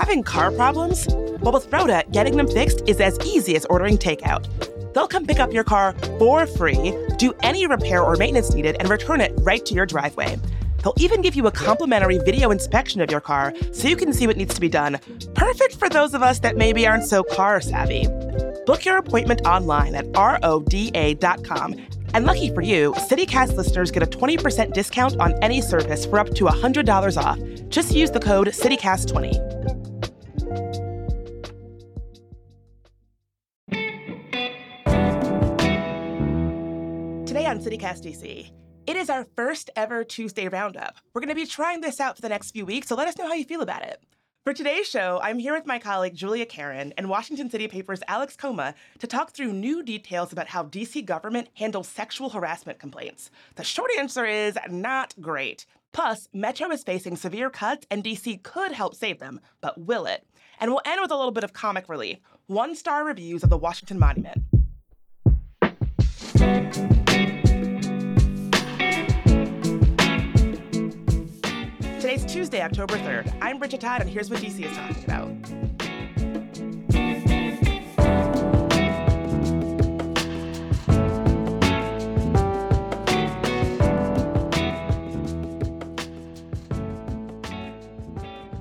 Having car problems? Well, with Roda, getting them fixed is as easy as ordering takeout. They'll come pick up your car for free, do any repair or maintenance needed, and return it right to your driveway. They'll even give you a complimentary video inspection of your car so you can see what needs to be done. Perfect for those of us that maybe aren't so car savvy. Book your appointment online at roda.com. And lucky for you, CityCast listeners get a 20% discount on any service for up to $100 off. Just use the code CityCast20. Today on CityCast D.C., it is our first ever Tuesday roundup. We're going to be trying this out for the next few weeks, so let us know how you feel about it. For today's show, I'm here with my colleague Julia Caron and Washington City Paper's Alex Koma to talk through new details about how D.C. government handles sexual harassment complaints. The short answer is not great. Plus, Metro is facing severe cuts, and D.C. could help save them, but will it? And we'll end with a little bit of comic relief. One-star reviews of the Washington Monument. Today's Tuesday, October 3rd. I'm Bridget Todd, and here's what D.C. is talking about.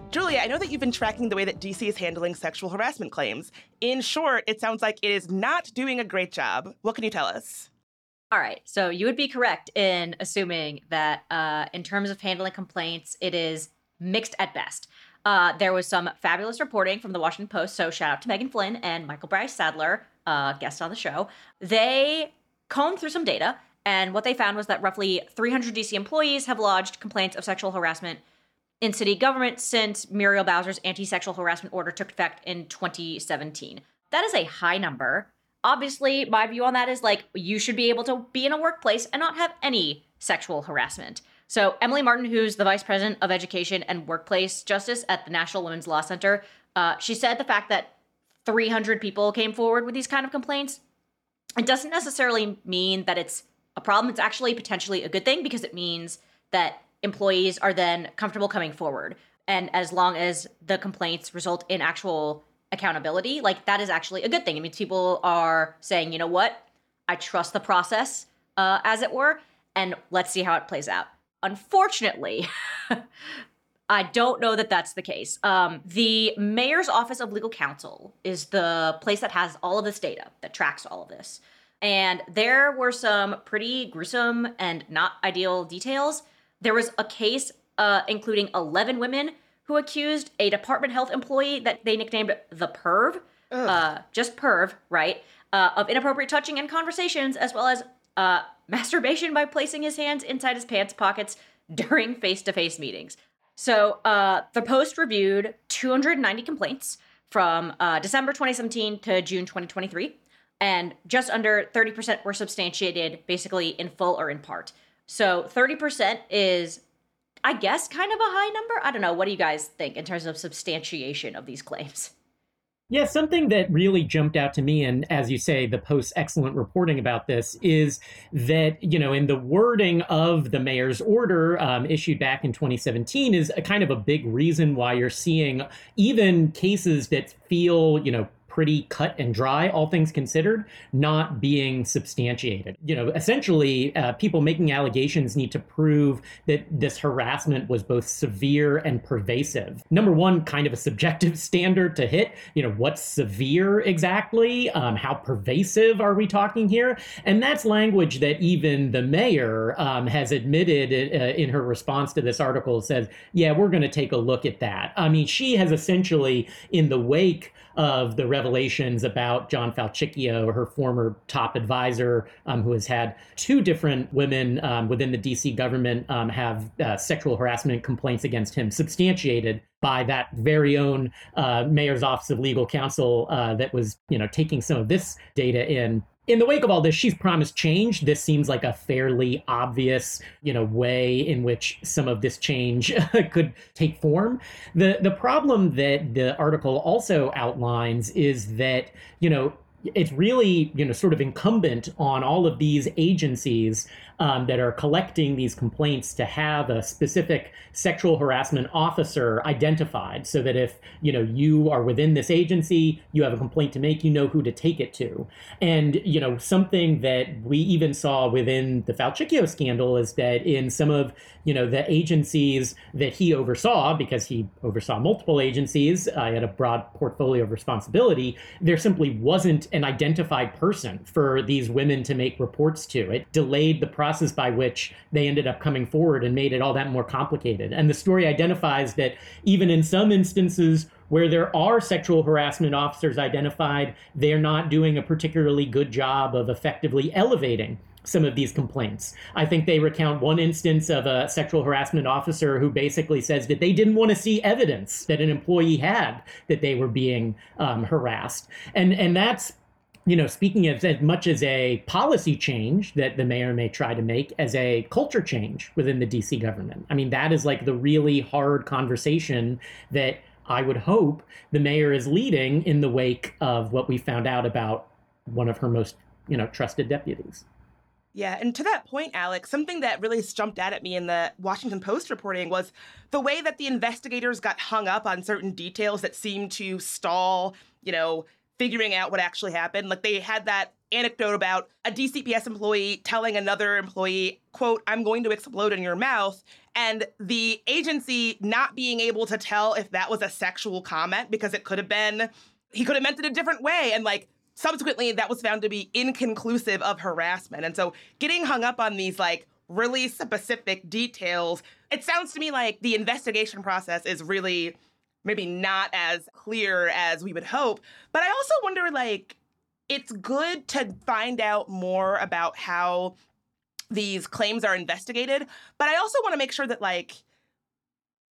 Julia, I know that you've been tracking the way that D.C. is handling sexual harassment claims. In short, it sounds like it is not doing a great job. What can you tell us? All right. So you would be correct in assuming that in terms of handling complaints, it is mixed at best. There was some fabulous reporting from the Washington Post. So shout out to Megan Flynn and Michael Bryce Sadler, guest on the show. They combed through some data, and what they found was that roughly 300 D.C. employees have lodged complaints of sexual harassment in city government since Muriel Bowser's anti-sexual harassment order took effect in 2017. That is a high number. Obviously, my view on that is, like, you should be able to be in a workplace and not have any sexual harassment. So Emily Martin, who's the vice president of education and workplace justice at the National Women's Law Center, she said the fact that 300 people came forward with these kind of complaints, it doesn't necessarily mean that it's a problem. It's actually potentially a good thing because it means that employees are then comfortable coming forward. And as long as the complaints result in actual accountability, like, that is actually a good thing. It means people are saying, you know what, I trust the process, as it were, and let's see how it plays out. Unfortunately, I don't know that that's the case. The mayor's office of legal counsel is the place that has all of this data, that tracks all of this. And there were some pretty gruesome and not ideal details. There was a case including 11 women who accused a department health employee that they nicknamed the perv, just perv, right, of inappropriate touching and conversations, as well as masturbation by placing his hands inside his pants pockets during face-to-face meetings. So the Post reviewed 290 complaints from December 2017 to June 2023, and just under 30% were substantiated, basically in full or in part. So 30% is, I guess, kind of a high number. I don't know. What do you guys think in terms of substantiation of these claims? Yeah, something that really jumped out to me, and as you say, the Post's excellent reporting about this, is that, you know, in the wording of the mayor's order issued back in 2017 is a kind of a big reason why you're seeing even cases that feel, you know, pretty cut and dry, all things considered, not being substantiated. You know, essentially, people making allegations need to prove that this harassment was both severe and pervasive. Number one, kind of a subjective standard to hit. You know, what's severe exactly? How pervasive are we talking here? And that's language that even the mayor has admitted in her response to this article, says, yeah, we're going to take a look at that. I mean, she has essentially, in the wake of the revelations about John Falcicchio, her former top advisor, who has had two different women within the DC government have sexual harassment complaints against him substantiated by that very own mayor's office of legal counsel that was, you know, taking some of this data in. In the wake of all this, she's promised change. This seems like a fairly obvious, you know, way in which some of this change could take form. The problem that the article also outlines is that, you know, it's really, you know, sort of incumbent on all of these agencies that are collecting these complaints to have a specific sexual harassment officer identified so that if, you know, you are within this agency, you have a complaint to make, you know who to take it to. And, you know, something that we even saw within the Falcicchio scandal is that in some of, you know, the agencies that he oversaw, because he oversaw multiple agencies, he had a broad portfolio of responsibility, there simply wasn't an identified person for these women to make reports to. It delayed the process by which they ended up coming forward and made it all that more complicated. And the story identifies that even in some instances where there are sexual harassment officers identified, they're not doing a particularly good job of effectively elevating some of these complaints. I think they recount one instance of a sexual harassment officer who basically says that they didn't want to see evidence that an employee had that they were being harassed. And that's, you know, speaking of as much as a policy change that the mayor may try to make as a culture change within the DC government. I mean, that is like the really hard conversation that I would hope the mayor is leading in the wake of what we found out about one of her most, you know, trusted deputies. Yeah. And to that point, Alex, something that really jumped out at me in the Washington Post reporting was the way that the investigators got hung up on certain details that seemed to stall, you know, figuring out what actually happened. Like they had that anecdote about a DCPS employee telling another employee, quote, "I'm going to explode in your mouth," and the agency not being able to tell if that was a sexual comment because it could have been, he could have meant it a different way. And like subsequently that was found to be inconclusive of harassment. And so getting hung up on these like really specific details, it sounds to me like the investigation process is really maybe not as clear as we would hope. But I also wonder, like, it's good to find out more about how these claims are investigated. But I also want to make sure that, like,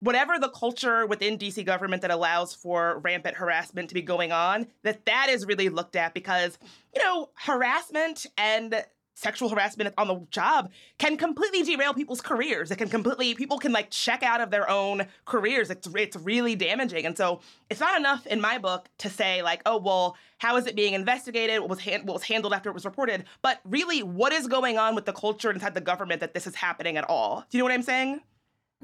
whatever the culture within DC government that allows for rampant harassment to be going on, that that is really looked at because, you know, harassment and sexual harassment on the job can completely derail people's careers. It can completely, people can like check out of their own careers. It's really damaging. And so it's not enough in my book to say like, oh, well, how is it being investigated? What was handled after it was reported? But really, what is going on with the culture inside the government that this is happening at all? Do you know what I'm saying?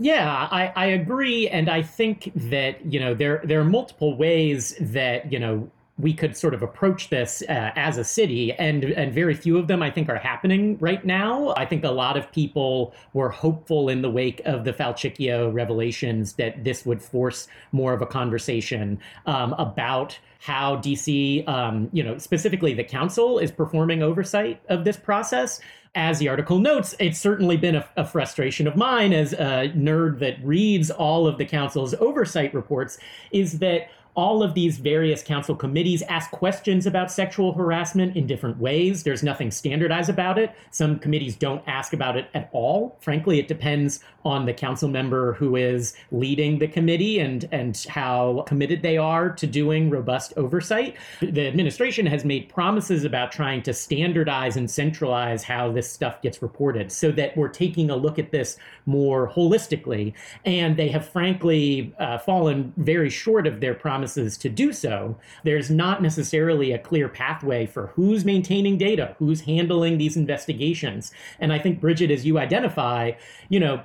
Yeah, I agree. And I think that, you know, there are multiple ways that, you know, we could sort of approach this as a city, and very few of them I think are happening right now. I think a lot of people were hopeful in the wake of the Falcicchio revelations that this would force more of a conversation about how DC, you know, specifically the council is performing oversight of this process. As the article notes, it's certainly been a frustration of mine as a nerd that reads all of the council's oversight reports, is that all of these various council committees ask questions about sexual harassment in different ways. There's nothing standardized about it. Some committees don't ask about it at all. Frankly, it depends on the council member who is leading the committee and how committed they are to doing robust oversight. The administration has made promises about trying to standardize and centralize how this stuff gets reported so that we're taking a look at this more holistically. And they have frankly fallen very short of their promises to do so. There's not necessarily a clear pathway for who's maintaining data, who's handling these investigations. And I think, Bridget, as you identify, you know,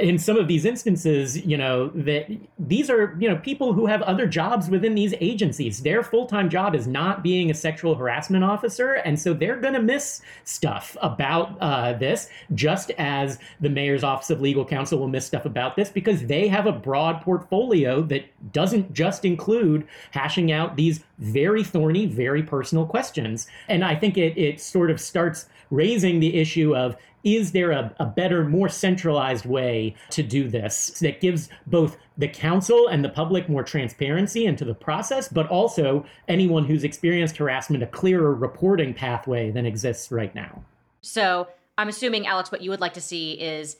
in some of these instances, you know, that these are, you know, people who have other jobs within these agencies. Their full-time job is not being a sexual harassment officer. And so they're going to miss stuff about this, just as the mayor's office of legal counsel will miss stuff about this, because they have a broad portfolio that doesn't just include hashing out these very thorny, very personal questions. And I think it sort of starts raising the issue of, is there a better, more centralized way to do this that gives both the council and the public more transparency into the process, but also anyone who's experienced harassment a clearer reporting pathway than exists right now? So I'm assuming, Alex, what you would like to see is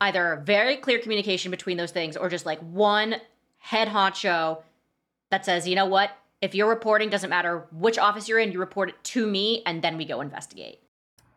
either very clear communication between those things or just like one head honcho that says, you know what, if you're reporting, doesn't matter which office you're in, you report it to me and then we go investigate.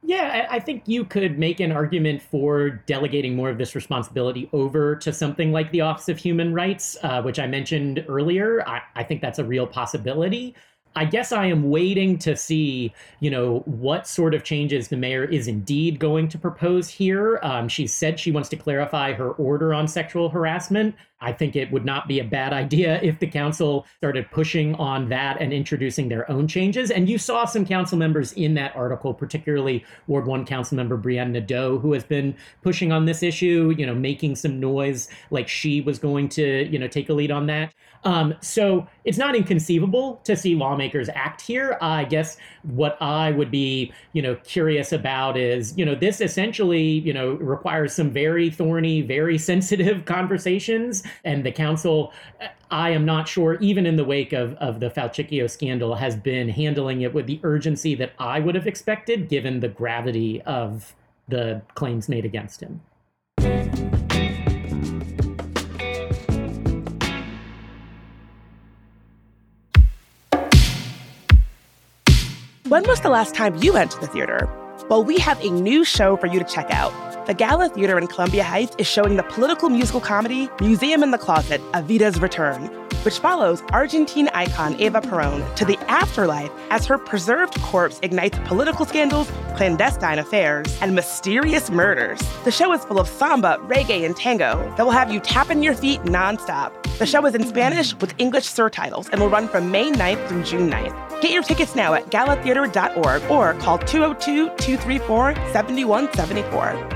Yeah, I think you could make an argument for delegating more of this responsibility over to something like the Office of Human Rights, which I mentioned earlier. I think that's a real possibility. I guess I am waiting to see, you know, what sort of changes the mayor is indeed going to propose here. She said she wants to clarify her order on sexual harassment. I think it would not be a bad idea if the council started pushing on that and introducing their own changes. And you saw some council members in that article, particularly Ward 1 Councilmember Brienne Nadeau, who has been pushing on this issue, you know, making some noise like she was going to, you know, take a lead on that. So it's not inconceivable to see lawmakers act here. I guess what I would be, you know, curious about is, you know, this essentially, you know, requires some very thorny, very sensitive conversations. And the council, I am not sure, even in the wake of the Falcicchio scandal, has been handling it with the urgency that I would have expected, given the gravity of the claims made against him. When was the last time you went to the theater? Well, we have a new show for you to check out. The Gala Theater in Columbia Heights is showing the political musical comedy Museum in the Closet, A Vida's Return, which follows Argentine icon Eva Perón to the afterlife as her preserved corpse ignites political scandals, clandestine affairs, and mysterious murders. The show is full of samba, reggae, and tango that will have you tapping your feet nonstop. The show is in Spanish with English surtitles and will run from May 9th through June 9th. Get your tickets now at galatheater.org or call 202-234-7174.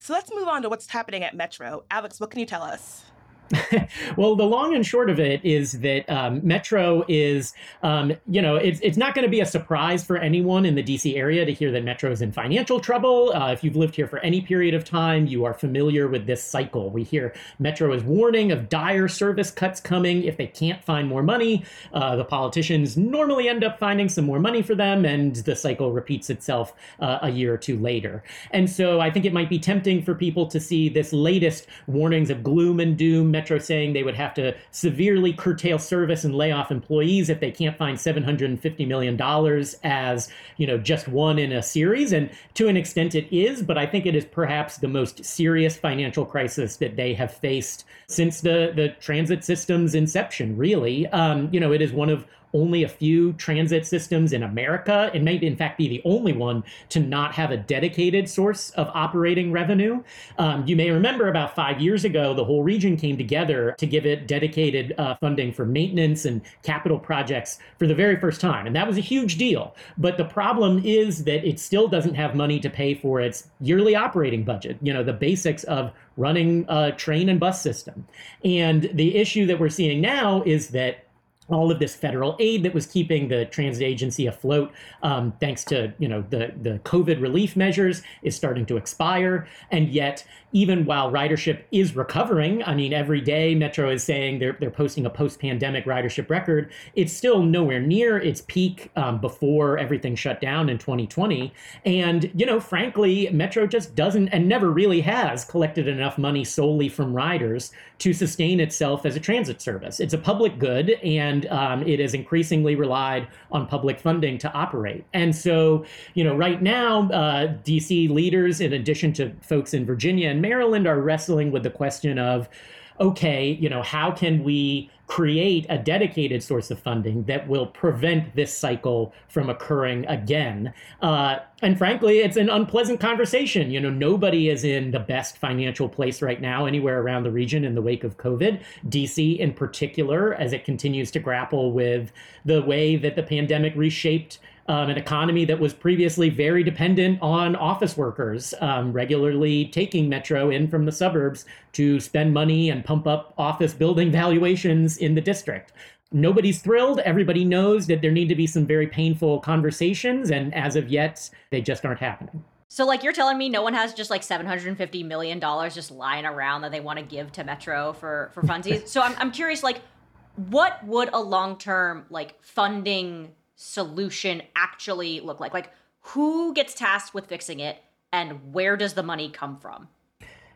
So let's move on to what's happening at Metro. Alex, what can you tell us? Well, the long and short of it is that Metro is, you know, it's not going to be a surprise for anyone in the D.C. area to hear that Metro is in financial trouble. If you've lived here for any period of time, you are familiar with this cycle. We hear Metro is warning of dire service cuts coming if they can't find more money. The politicians normally end up finding some more money for them, and the cycle repeats itself a year or two later. And so I think it might be tempting for people to see this latest warnings of gloom and doom, Metro saying they would have to severely curtail service and lay off employees if they can't find $750 million as, you know, just one in a series. And to an extent it is, but I think it is perhaps the most serious financial crisis that they have faced since the transit system's inception, really. You know, it is one of only a few transit systems in America. It may, in fact, be the only one to not have a dedicated source of operating revenue. You may remember about 5 years ago, the whole region came together to give it dedicated funding for maintenance and capital projects for the very first time. And that was a huge deal. But the problem is that it still doesn't have money to pay for its yearly operating budget, you know, the basics of running a train and bus system. And the issue that we're seeing now is that all of this federal aid that was keeping the transit agency afloat, thanks to, you know, the COVID relief measures, is starting to expire. And yet, even while ridership is recovering, I mean, every day Metro is saying they're posting a post-pandemic ridership record, it's still nowhere near its peak before everything shut down in 2020. And, you know, frankly, Metro just doesn't and never really has collected enough money solely from riders to sustain itself as a transit service. It's a public good, and it is increasingly relied on public funding to operate. And so, you know, right now, DC leaders, in addition to folks in Virginia and Maryland, are wrestling with the question of, okay, you know, how can we create a dedicated source of funding that will prevent this cycle from occurring again? And frankly, it's an unpleasant conversation. You know, nobody is in the best financial place right now anywhere around the region in the wake of COVID. DC in particular, as it continues to grapple with the way that the pandemic reshaped an economy that was previously very dependent on office workers regularly taking Metro in from the suburbs to spend money and pump up office building valuations in the district. Nobody's thrilled. Everybody knows that there need to be some very painful conversations. And as of yet, they just aren't happening. So like you're telling me no one has just like $750 million just lying around that they want to give to Metro for funsies. So I'm curious, like, what would a long-term like funding solution actually look like? Like, who gets tasked with fixing it and where does the money come from?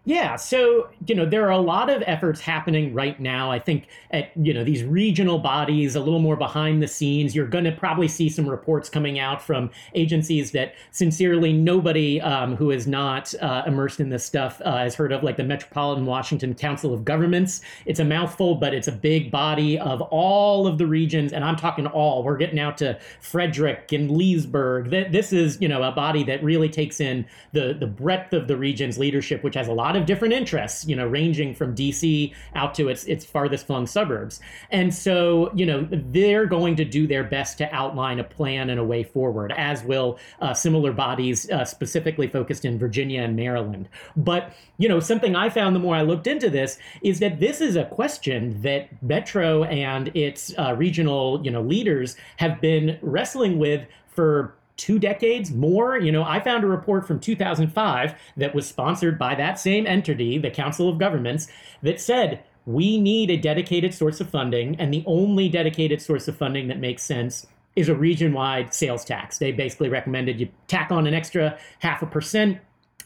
Yeah. So, there are a lot of efforts happening right now. I think at, these regional bodies, a little more behind the scenes, you're going to probably see some reports coming out from agencies that sincerely nobody who is not immersed in this stuff has heard of, like the Metropolitan Washington Council of Governments. It's a mouthful, but it's a big body of all of the regions. And I'm talking all. We're getting out to Frederick and Leesburg. This is, a body that really takes in the breadth of the region's leadership, which has a lot of different interests, ranging from D.C. out to its farthest flung suburbs. And so, they're going to do their best to outline a plan and a way forward, as will similar bodies specifically focused in Virginia and Maryland. But, something I found the more I looked into this is that this is a question that Metro and its regional, leaders have been wrestling with for 2 decades more. I found a report from 2005 that was sponsored by that same entity, the Council of Governments, that said, we need a dedicated source of funding. And the only dedicated source of funding that makes sense is a region-wide sales tax. They basically recommended you tack on an extra 0.5%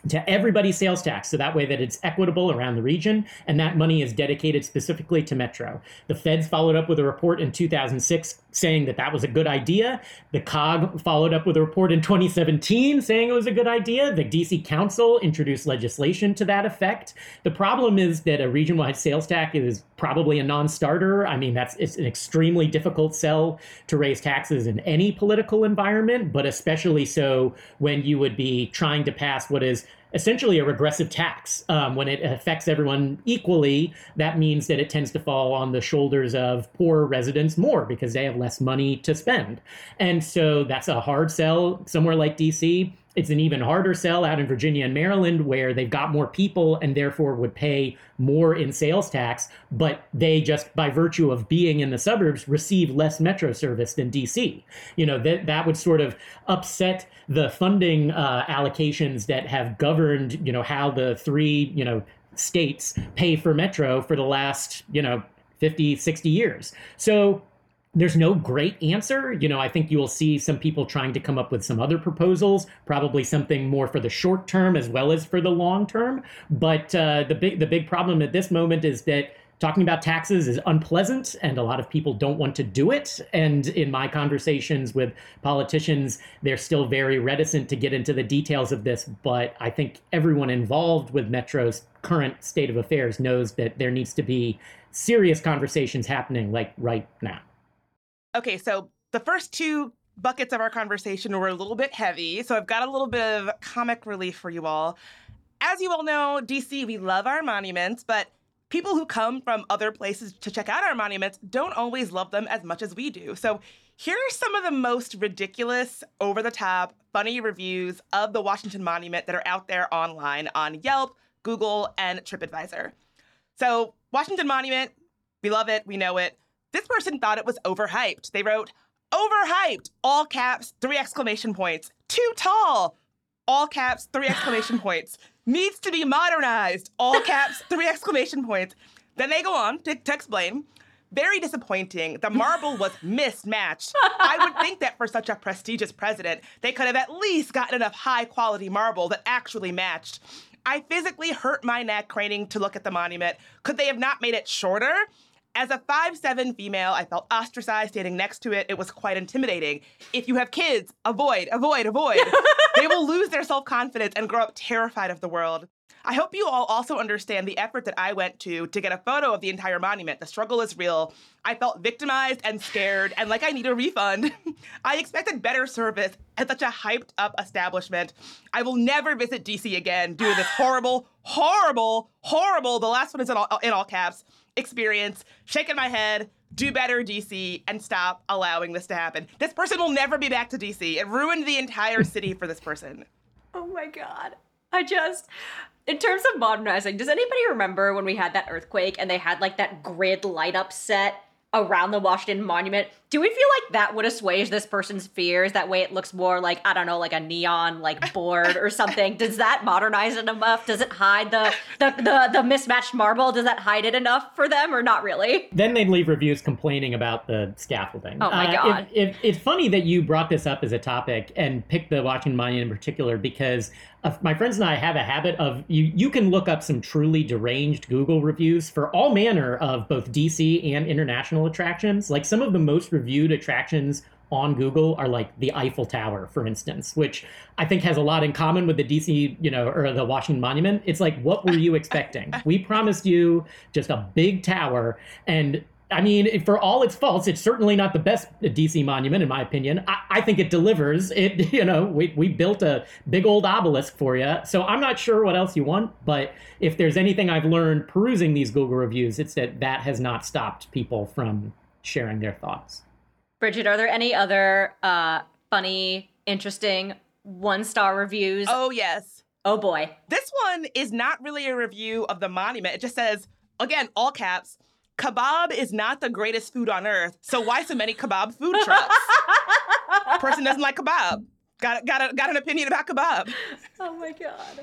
to everybody's sales tax, so that way that it's equitable around the region, and that money is dedicated specifically to Metro. The feds followed up with a report in 2006 saying that was a good idea. The COG followed up with a report in 2017 saying it was a good idea. The D.C. Council introduced legislation to that effect. The problem is that a region-wide sales tax is probably a non-starter. I mean, it's an extremely difficult sell to raise taxes in any political environment, but especially so when you would be trying to pass what is essentially a regressive tax. When it affects everyone equally, that means that it tends to fall on the shoulders of poorer residents more because they have less money to spend. And so that's a hard sell somewhere like D.C. It's an even harder sell out in Virginia and Maryland, where they've got more people and therefore would pay more in sales tax, but they just, by virtue of being in the suburbs, receive less Metro service than D.C. That would sort of upset the funding allocations that have governed, how the three, states pay for Metro for the last, 50, 60 years. So there's no great answer. I think you will see some people trying to come up with some other proposals, probably something more for the short term as well as for the long term. But the big problem at this moment is that talking about taxes is unpleasant and a lot of people don't want to do it. And in my conversations with politicians, they're still very reticent to get into the details of this. But I think everyone involved with Metro's current state of affairs knows that there needs to be serious conversations happening like right now. Okay, so the first two buckets of our conversation were a little bit heavy, so I've got a little bit of comic relief for you all. As you all know, D.C., we love our monuments, but people who come from other places to check out our monuments don't always love them as much as we do. So here are some of the most ridiculous, over-the-top, funny reviews of the Washington Monument that are out there online on Yelp, Google, and TripAdvisor. So Washington Monument, we love it, we know it. This person thought it was overhyped. They wrote, overhyped, all caps, 3 exclamation points. Too tall, all caps, 3 exclamation points. Needs to be modernized, all caps, 3 exclamation points. Then they go on to explain, very disappointing. The marble was mismatched. I would think that for such a prestigious president, they could have at least gotten enough high quality marble that actually matched. I physically hurt my neck craning to look at the monument. Could they have not made it shorter? As a 5'7" female, I felt ostracized standing next to it. It was quite intimidating. If you have kids, avoid. They will lose their self-confidence and grow up terrified of the world. I hope you all also understand the effort that I went to get a photo of the entire monument. The struggle is real. I felt victimized and scared and like I need a refund. I expected better service at such a hyped up establishment. I will never visit DC again due to this horrible, horrible, horrible, the last one is in all caps, experience, shaking my head, do better, D.C., and stop allowing this to happen. This person will never be back to D.C. It ruined the entire city for this person. Oh, my God. In terms of modernizing, does anybody remember when we had that earthquake and they had, like, that grid light-up set around the Washington Monument? Do we feel like that would assuage this person's fears? That way it looks more like, I don't know, like a neon, like, board or something. Does that modernize it enough? Does it hide the mismatched marble? Does that hide it enough for them or not really? Then they'd leave reviews complaining about the scaffolding. Oh, my God. It's funny that you brought this up as a topic and picked the Washington Monument in particular because my friends and I have a habit of, you can look up some truly deranged Google reviews for all manner of both DC and international attractions. Like some of the most reviewed attractions on Google are like the Eiffel Tower, for instance, which I think has a lot in common with the DC, or the Washington Monument. It's like, what were you expecting? We promised you just a big tower. And I mean, for all its faults, it's certainly not the best D.C. monument, in my opinion. I think it delivers. It, we built a big old obelisk for you. So I'm not sure what else you want. But if there's anything I've learned perusing these Google reviews, it's that has not stopped people from sharing their thoughts. Bridget, are there any other funny, interesting one-star reviews? Oh, yes. Oh, boy. This one is not really a review of the monument. It just says, again, all caps, kebab is not the greatest food on earth, so why so many kebab food trucks? Person doesn't like kebab. Got an opinion about kebab. Oh, my God.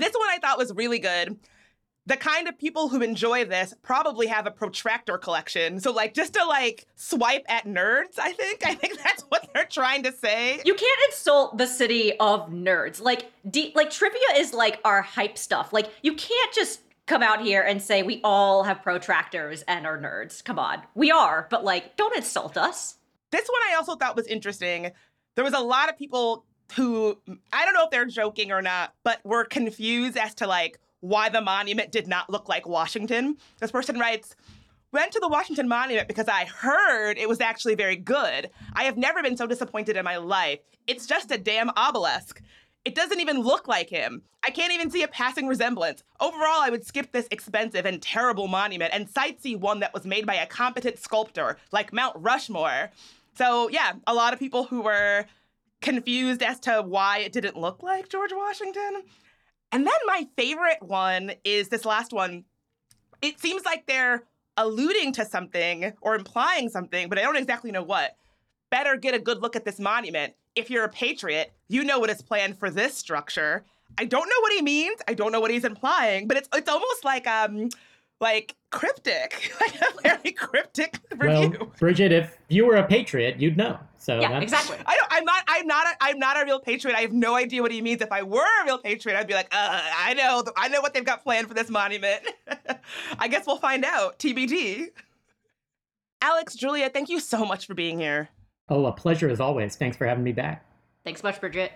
This one I thought was really good. The kind of people who enjoy this probably have a protractor collection. So, just to, swipe at nerds, I think. I think that's what they're trying to say. You can't insult the city of nerds. Trivia is, our hype stuff. You can't just come out here and say we all have protractors and are nerds. Come on. We are, but don't insult us. This one I also thought was interesting. There was a lot of people who, I don't know if they're joking or not, but were confused as to why the monument did not look like Washington. This person writes, went to the Washington Monument because I heard it was actually very good. I have never been so disappointed in my life. It's just a damn obelisk. It doesn't even look like him. I can't even see a passing resemblance. Overall, I would skip this expensive and terrible monument and sightsee one that was made by a competent sculptor, like Mount Rushmore. So, yeah, a lot of people who were confused as to why it didn't look like George Washington. And then my favorite one is this last one. It seems like they're alluding to something or implying something, but I don't exactly know what. Better get a good look at this monument. If you're a patriot, you know what is planned for this structure. I don't know what he means. I don't know what he's implying, but it's almost like cryptic, like a very cryptic review. Well, Bridget, if you were a patriot, you'd know. So yeah, exactly. I'm not a real patriot. I have no idea what he means. If I were a real patriot, I'd be like, I know what they've got planned for this monument. I guess we'll find out. TBD. Alex, Julia, thank you so much for being here. Oh, a pleasure as always. Thanks for having me back. Thanks much, Bridget.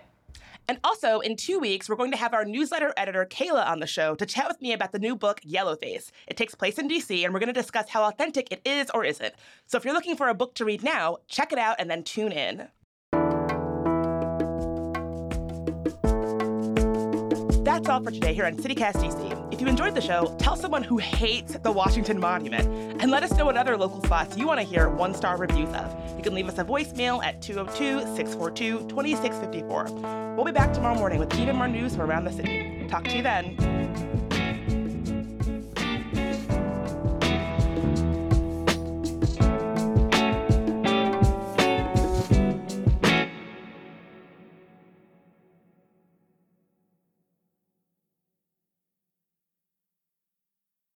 And also, in 2 weeks, we're going to have our newsletter editor, Kayla, on the show to chat with me about the new book, Yellowface. It takes place in D.C., and we're going to discuss how authentic it is or isn't. So if you're looking for a book to read now, check it out and then tune in. That's all for today here on CityCast DC. If you enjoyed the show, tell someone who hates the Washington Monument and let us know what other local spots you want to hear one-star reviews of. You can leave us a voicemail at 202-642-2654. We'll be back tomorrow morning with even more news from around the city. Talk to you then.